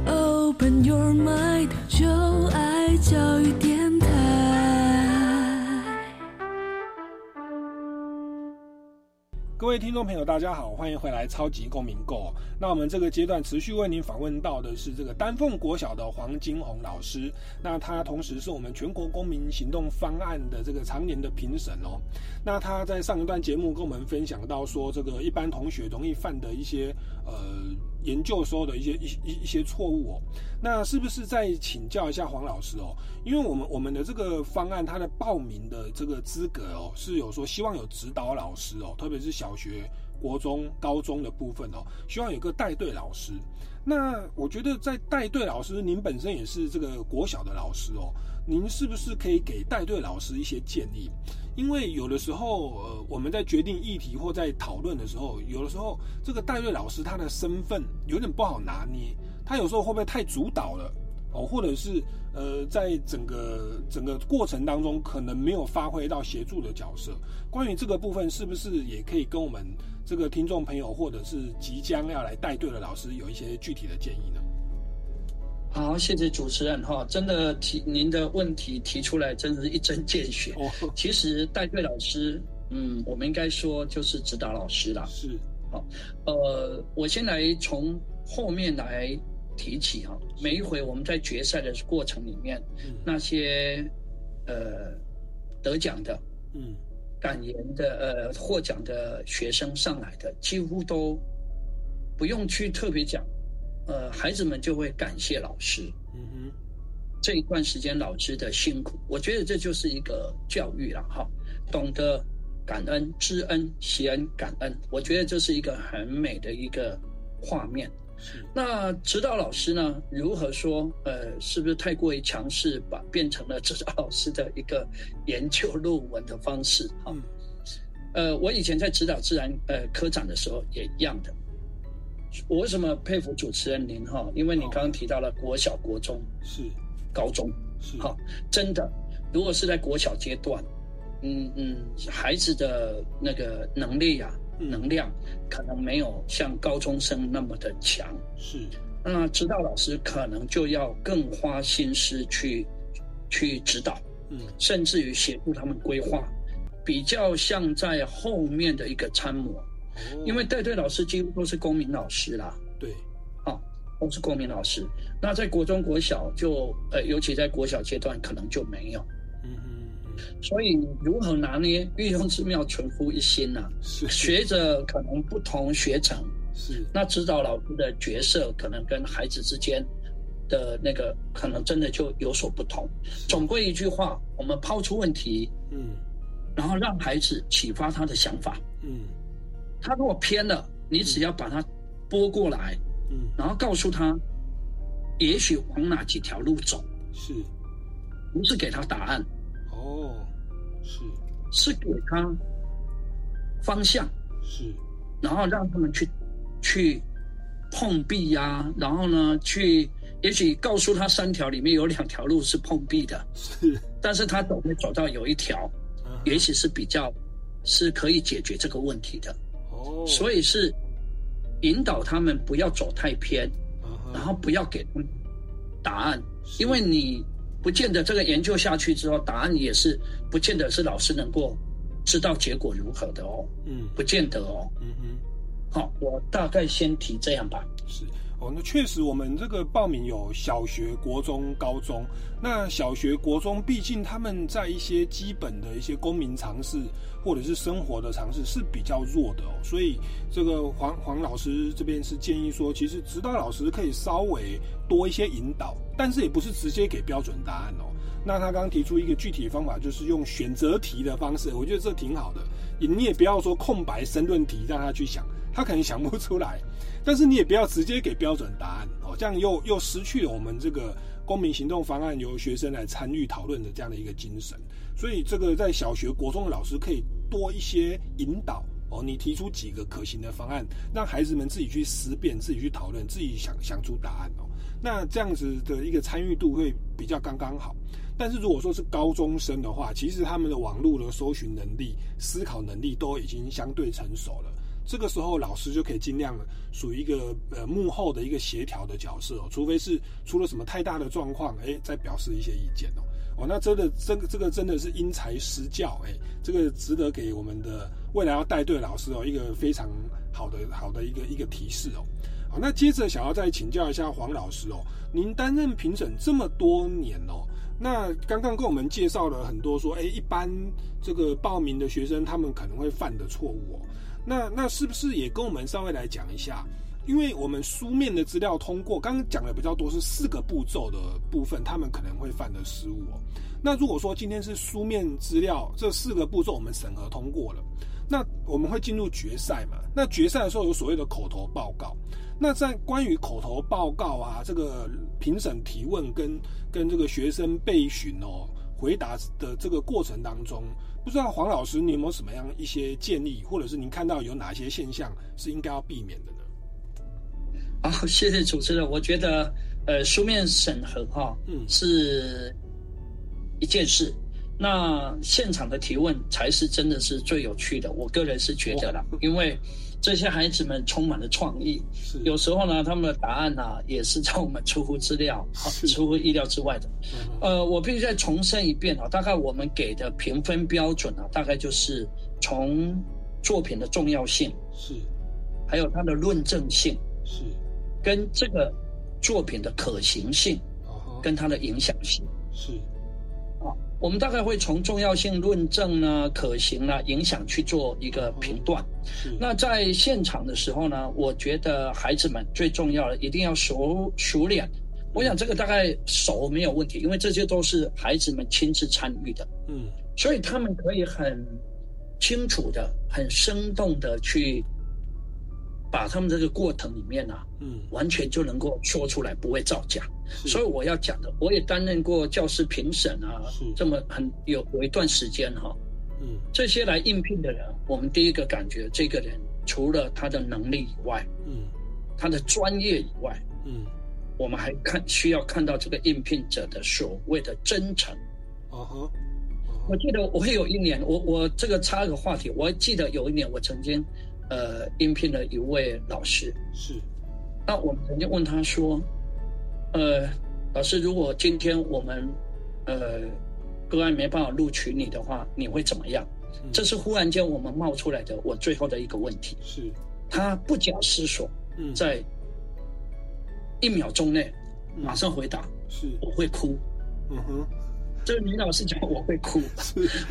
Open your mind， 就爱教育电台。各位听众朋友大家好，欢迎回来超级公民购。那我们这个阶段持续为您访问到的是这个丹凤国小的黄金宏老师，那他同时是我们全国公民行动方案的这个常年的评审哦。那他在上一段节目跟我们分享到说，这个一般同学容易犯的一些呃研究时候的一些一一些错误哦。那是不是再请教一下黄老师哦，因为我们我们的这个方案它的报名的这个资格哦，是有说希望有指导老师哦，特别是小小学、国中、高中的部分哦，希望有个带队老师。那我觉得在带队老师，您本身也是这个国小的老师哦，您是不是可以给带队老师一些建议？因为有的时候，呃，我们在决定议题或在讨论的时候，有的时候这个带队老师他的身份有点不好拿捏，他有时候会不会太主导了？哦，或者是呃，在整个整个过程当中，可能没有发挥到协助的角色。关于这个部分，是不是也可以跟我们这个听众朋友，或者是即将要来带队的老师，有一些具体的建议呢？好，谢谢主持人哈，真的提您的问题提出来，真的是一针见血。哦、其实带队老师，嗯，我们应该说就是指导老师啦。是，好，呃，我先来从后面来。提起哈，每一回我们在决赛的过程里面，嗯、那些呃得奖的、嗯感言的、呃获奖的学生上来的，几乎都不用去特别讲，呃孩子们就会感谢老师。嗯哼，这一段时间老师的辛苦，我觉得这就是一个教育啦哈，懂得感恩、知恩、惜恩、感恩，我觉得这是一个很美的一个画面。那指导老师呢？如何说？呃，是不是太过于强势，把变成了指导老师的一个研究论文的方式？哈、嗯，呃，我以前在指导自然呃科展的时候也一样的。我为什么佩服主持人您哈？因为你刚刚提到了国小、国中、是高中，是哈，真的，如果是在国小阶段，嗯嗯，孩子的那个能力啊。能量可能没有像高中生那么的强，是。那指导老师可能就要更花心思去去指导，嗯，甚至于协助他们规划，比较像在后面的一个参谋，哦、因为带队老师几乎都是公民老师啦，对，啊、哦，都是公民老师。那在国中、国小就呃，尤其在国小阶段可能就没有。所以如何拿捏，运用之妙，存乎一心啊，学着可能不同学程，是那指导老师的角色可能跟孩子之间的那个可能真的就有所不同。总归一句话，我们抛出问题，嗯，然后让孩子启发他的想法，嗯，他如果偏了，你只要把他拨过来，嗯，然后告诉他，也许往哪几条路走，是，不是给他答案。哦，是，是给他方向，是，然后让他们去去碰壁呀、啊，然后呢，去也许告诉他三条里面有两条路是碰壁的，是，但是他总会走到有一条，啊、也许是比较是可以解决这个问题的。哦，所以是引导他们不要走太偏，啊、然后不要给他们答案，因为你。不见得这个研究下去之后，答案也是不见得是老师能够知道结果如何的哦。嗯，不见得哦。嗯嗯。好，我大概先提这样吧。是哦，那确实我们这个报名有小学、国中、高中。那小学、国中，毕竟他们在一些基本的一些公民常识或者是生活的常识是比较弱的哦。所以这个黄黄老师这边是建议说，其实指导老师可以稍微多一些引导。但是也不是直接给标准答案哦。那他刚刚提出一个具体的方法，就是用选择题的方式，我觉得这挺好的。你也不要说空白申论题让他去想，他可能想不出来。但是你也不要直接给标准答案哦，这样又又失去了我们这个公民行动方案由学生来参与讨论的这样的一个精神。所以这个在小学、国中的老师可以多一些引导。哦，你提出几个可行的方案，让孩子们自己去思辨、自己去讨论、自己想想出答案哦。那这样子的一个参与度会比较刚刚好。但是如果说是高中生的话，其实他们的网络的搜寻能力、思考能力都已经相对成熟了。这个时候老师就可以尽量属于一个呃幕后的一个协调的角色哦，除非是出了什么太大的状况，哎，再表示一些意见哦。哦，那真的，这个这个真的是因材施教，哎，这个值得给我们的未来要带队老师哦一个非常好的好的一个一个提示哦。好，那接着想要再请教一下黄老师哦，您担任评审这么多年哦，那刚刚跟我们介绍了很多说，哎，一般这个报名的学生他们可能会犯的错误哦，那那是不是也跟我们稍微来讲一下？因为我们书面的资料通过，刚刚讲的比较多是四个步骤的部分，他们可能会犯的失误哦。那如果说今天是书面资料这四个步骤我们审核通过了，那我们会进入决赛嘛？那决赛的时候有所谓的口头报告。那在关于口头报告啊，这个评审提问跟跟这个学生备询哦回答的这个过程当中，不知道黄老师你有没有什么样一些建议，或者是您看到有哪些现象是应该要避免的呢？好，谢谢主持人。我觉得，呃书面审核哈、哦，嗯，是一件事，那现场的提问才是真的是最有趣的，我个人是觉得啦，因为这些孩子们充满了创意，有时候呢，他们的答案呢、啊、也是在我们出乎资料、出乎意料之外的。呃，我必须再重申一遍啊，大概我们给的评分标准啊，大概就是从作品的重要性，是，还有它的论证性，是，跟这个作品的可行性，跟它的影响性，是。啊，我们大概会从重要性、论证呢、可行呢、影响去做一个评断。那在现场的时候呢，我觉得孩子们最重要的一定要熟熟练。我想这个大概熟没有问题，因为这些都是孩子们亲自参与的。嗯，所以他们可以很清楚的、很生动的去把他们这个过程里面啊，嗯，完全就能够说出来，不会造假。所以我要讲的，我也担任过教师评审啊，这么很有有一段时间哈、啊，嗯，这些来应聘的人，我们第一个感觉，这个人除了他的能力以外，嗯，他的专业以外，嗯，我们还看需要看到这个应聘者的所谓的真诚。哦吼，我记得我有一年，我我这个插个话题，我记得有一年我曾经，呃，应聘了一位老师，是，那我们曾经问他说，呃，老师，如果今天我们，呃，个案没办法录取你的话，你会怎么样？嗯、这是忽然间我们冒出来的我最后的一个问题。是，他不假思索，嗯、在一秒钟内马上回答：嗯、是，我会哭。嗯哼，这个女老师讲我会哭，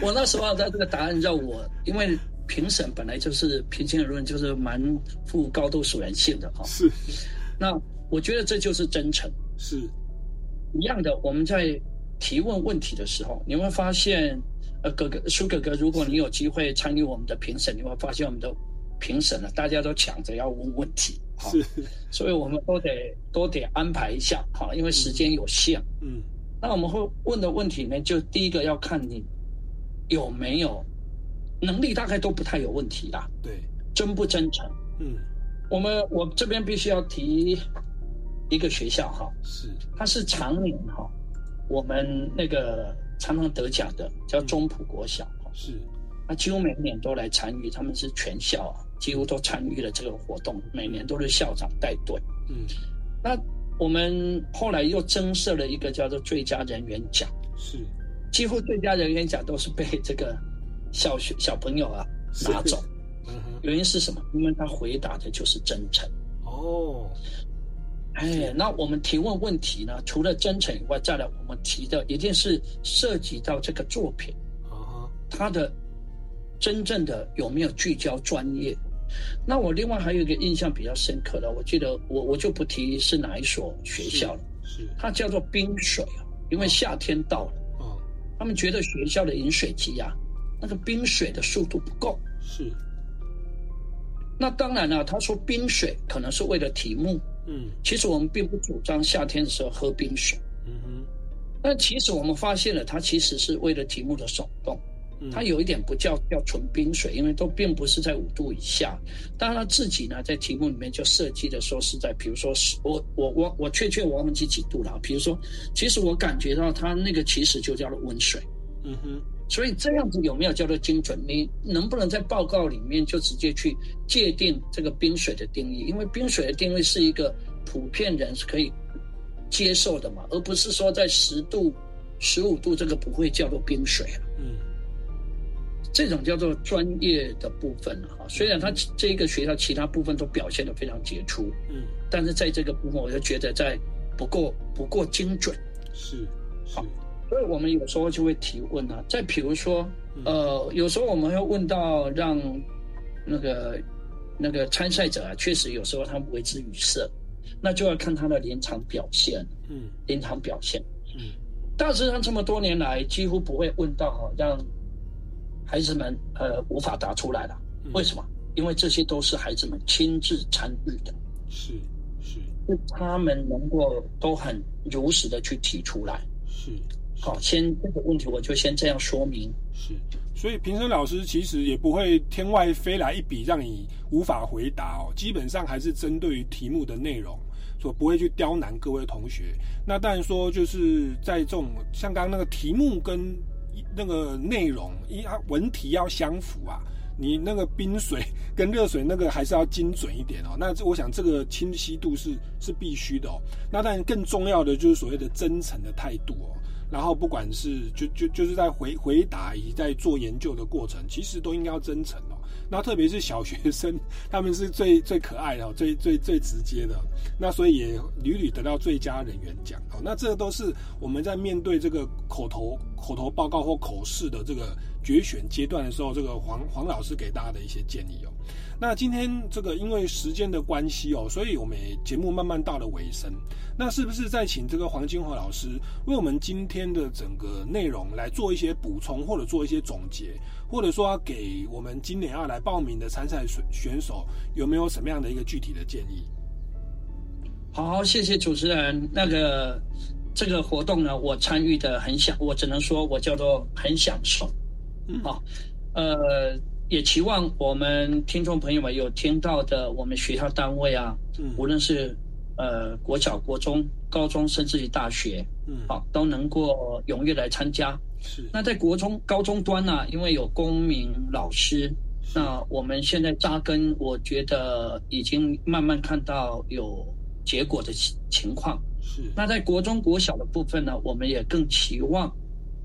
我那时候他这个答案让我，因为评审本来就是评鉴论，就是蛮富高度属人性的哈、哦。是，那我觉得这就是真诚。是一样的，我们在提问问题的时候，你会发现，呃，哥哥苏哥哥，如果你有机会参与我们的评审，你会发现我们的评审呢，大家都抢着要问问题，哈、哦，所以我们都得都得安排一下，哈、哦，因为时间有限，嗯，那我们会问的问题呢，就第一个要看你有没有能力，大概都不太有问题啦，对，真不真诚，嗯，我们我这边必须要提。一个学校哈，是，它是常年哈，我们那个常常得奖的叫中埔国小哈、嗯，是，那几乎每年都来参与，他们是全校啊，几乎都参与了这个活动，每年都是校长带队，嗯，那我们后来又增设了一个叫做最佳人员奖，是，几乎最佳人员奖都是被这个小学小朋友啊拿走、嗯，原因是什么？因为他回答的就是真诚哦。哎，那我们提问问题呢？除了真诚以外，再来我们提的一定是涉及到这个作品，啊，它的真正的有没有聚焦专业？那我另外还有一个印象比较深刻的，我记得我我就不提是哪一所学校了，是，是它叫做冰水啊，因为夏天到了，啊，他们觉得学校的饮水机啊，那个冰水的速度不够，是。那当然了、啊，他说冰水可能是为了题目。嗯，其实我们并不主张夏天的时候喝冰水。嗯哼，但其实我们发现了，它其实是为了题目的手动，嗯、它有一点不叫叫纯冰水，因为都并不是在五度以下。当然，它自己呢在题目里面就设计的说是在，比如说我我我我确切我忘记几度了。比如说，其实我感觉到它那个其实就叫做温水。嗯哼，所以这样子有没有叫做精准？你能不能在报告里面就直接去界定这个冰水的定义？因为冰水的定义是一个普遍人是可以接受的嘛，而不是说在十度、十五度这个不会叫做冰水啊。嗯，这种叫做专业的部分啊。虽然他这个学校其他部分都表现得非常杰出，嗯，但是在这个部分我就觉得在不够不够精准。是，是。所以我们有时候就会提问啊，再比如说，呃，有时候我们会问到让那个那个参赛者啊，确实有时候他们为之语塞，那就要看他的临场表现，嗯，临场表现，嗯，大致上这么多年来几乎不会问到哈、啊，让孩子们呃无法答出来了，为什么？因为这些都是孩子们亲自参与的，是是，是他们能够都很如实的去提出来，是。好，先这个问题我就先这样说明。是，所以评审老师其实也不会天外飞来一笔让你无法回答哦，基本上还是针对于题目的内容。所不会去刁难各位同学。那当然说，就是在这种像刚刚那个题目跟那个内容，一文题要相符啊。你那个冰水跟热水那个还是要精准一点哦。那我想这个清晰度是是必须的哦。那当然更重要的就是所谓的真诚的态度哦。然后不管是就就就是在回回答以及在做研究的过程，其实都应该要真诚哦。那特别是小学生，他们是最最可爱的哦，最最最直接的。那所以也屡屡得到最佳人员奖哦。那这都是我们在面对这个口头口头报告或口试的这个决选阶段的时候，这个黄黄老师给大家的一些建议哦。那今天这个因为时间的关系哦，所以我们节目慢慢到了尾声。那是不是再请这个黄金宏老师为我们今天的整个内容来做一些补充，或者做一些总结，或者说要给我们今年要来报名的参赛选手有没有什么样的一个具体的建议？好，谢谢主持人。那个这个活动呢，我参与的很享，我只能说我叫做很享受。嗯，好，呃，也期望我们听众朋友们有听到的，我们学校单位啊，嗯、无论是呃国小、国中、高中，甚至于大学，嗯，好，都能够踊跃来参加。是。那在国中、高中端呢、啊，因为有公民老师，那我们现在扎根，我觉得已经慢慢看到有结果的情况。是。那在国中、国小的部分呢，我们也更期望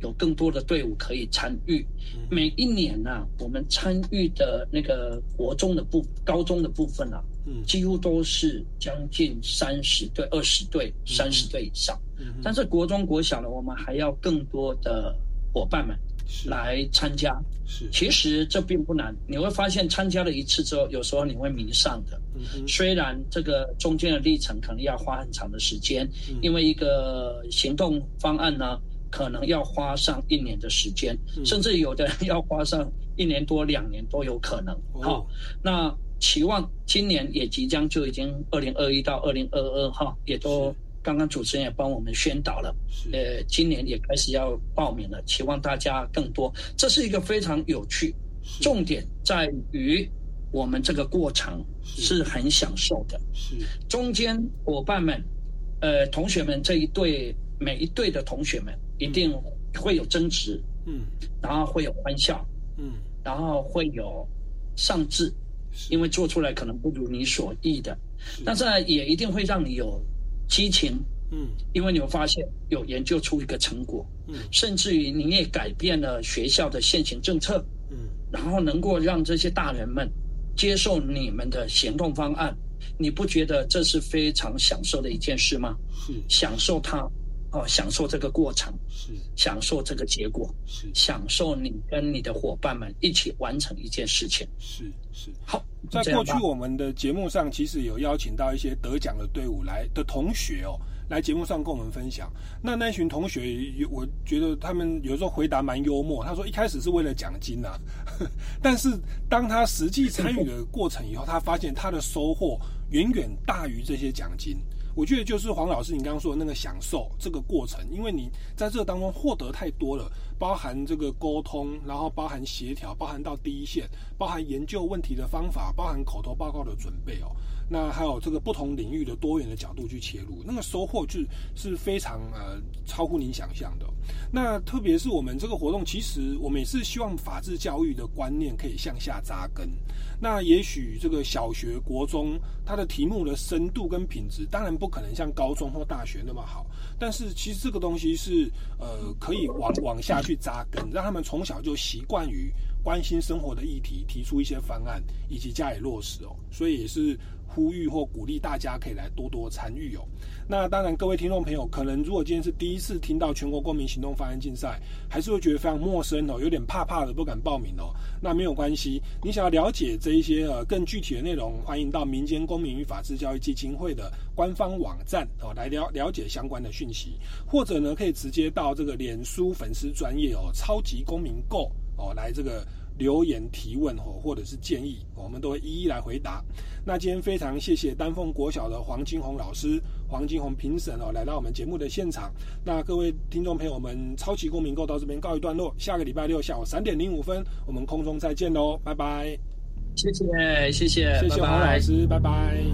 有更多的队伍可以参与。每一年呢、啊，我们参与的那个国中的部、高中的部分啊，几乎都是将近三十队、二十队、三十队以上。但是国中、国小呢，我们还要更多的伙伴们来参加。其实这并不难，你会发现参加了一次之后，有时候你会迷上的。虽然这个中间的历程可能要花很长的时间，因为一个行动方案呢、啊，可能要花上一年的时间，甚至有的人要花上一年多、两年都有可能。好、哦，那期望今年也即将就已经二零二一到二零二二哈，也都刚刚主持人也帮我们宣导了，呃，今年也开始要报名了，期望大家更多。这是一个非常有趣，重点在于我们这个过程是很享受的。是，中间伙伴们，呃，同学们这一队，每一队的同学们一定会有争执，嗯，然后会有欢笑，嗯，然后会有上志，因为做出来可能不如你所意的，但是也一定会让你有激情，嗯，因为你会发现有研究出一个成果，嗯，甚至于你也改变了学校的现行政策，嗯，然后能够让这些大人们接受你们的行动方案，你不觉得这是非常享受的一件事吗？嗯，享受它。哦，享受这个过程，享受这个结果，享受你跟你的伙伴们一起完成一件事情。是是，好，在过去我们的节目上，其实有邀请到一些得奖的队伍来的同学哦，来节目上跟我们分享。那那群同学，我觉得他们有时候回答蛮幽默。他说一开始是为了奖金啊，呵呵，但是当他实际参与的过程以后，他发现他的收获远远大于这些奖金。我觉得就是黄老师你刚刚说的那个享受这个过程，因为你在这当中获得太多了，包含这个沟通，然后包含协调，包含到第一线，包含研究问题的方法，包含口头报告的准备哦，那还有这个不同领域的多元的角度去切入，那个收获就是非常呃超乎您想象的哦。那特别是我们这个活动，其实我们也是希望法治教育的观念可以向下扎根。那也许这个小学、国中它的题目的深度跟品质，当然不可能像高中或大学那么好，但是其实这个东西是呃可以往往下去扎根，让他们从小就习惯于关心生活的议题，提出一些方案以及加以落实哦。所以也是呼吁或鼓励大家可以来多多参与哦。那当然各位听众朋友可能如果今天是第一次听到全国公民行动方案竞赛，还是会觉得非常陌生哦，有点怕怕的不敢报名哦。那没有关系，你想要了解这一些呃更具体的内容，欢迎到民间公民与法治教育基金会的官方网站哦来了了解相关的讯息，或者呢可以直接到这个脸书粉丝专页哦超级公民购哦来这个留言提问或者是建议，我们都会一一来回答。那今天非常谢谢丹凤国小的黄金宏老师、黄金宏评审哦，来到我们节目的现场。那各位听众朋友们，超级公民购到这边告一段落，下个礼拜六下午三点零五分，我们空中再见喽，拜拜。谢谢谢谢谢谢黄老师，拜拜。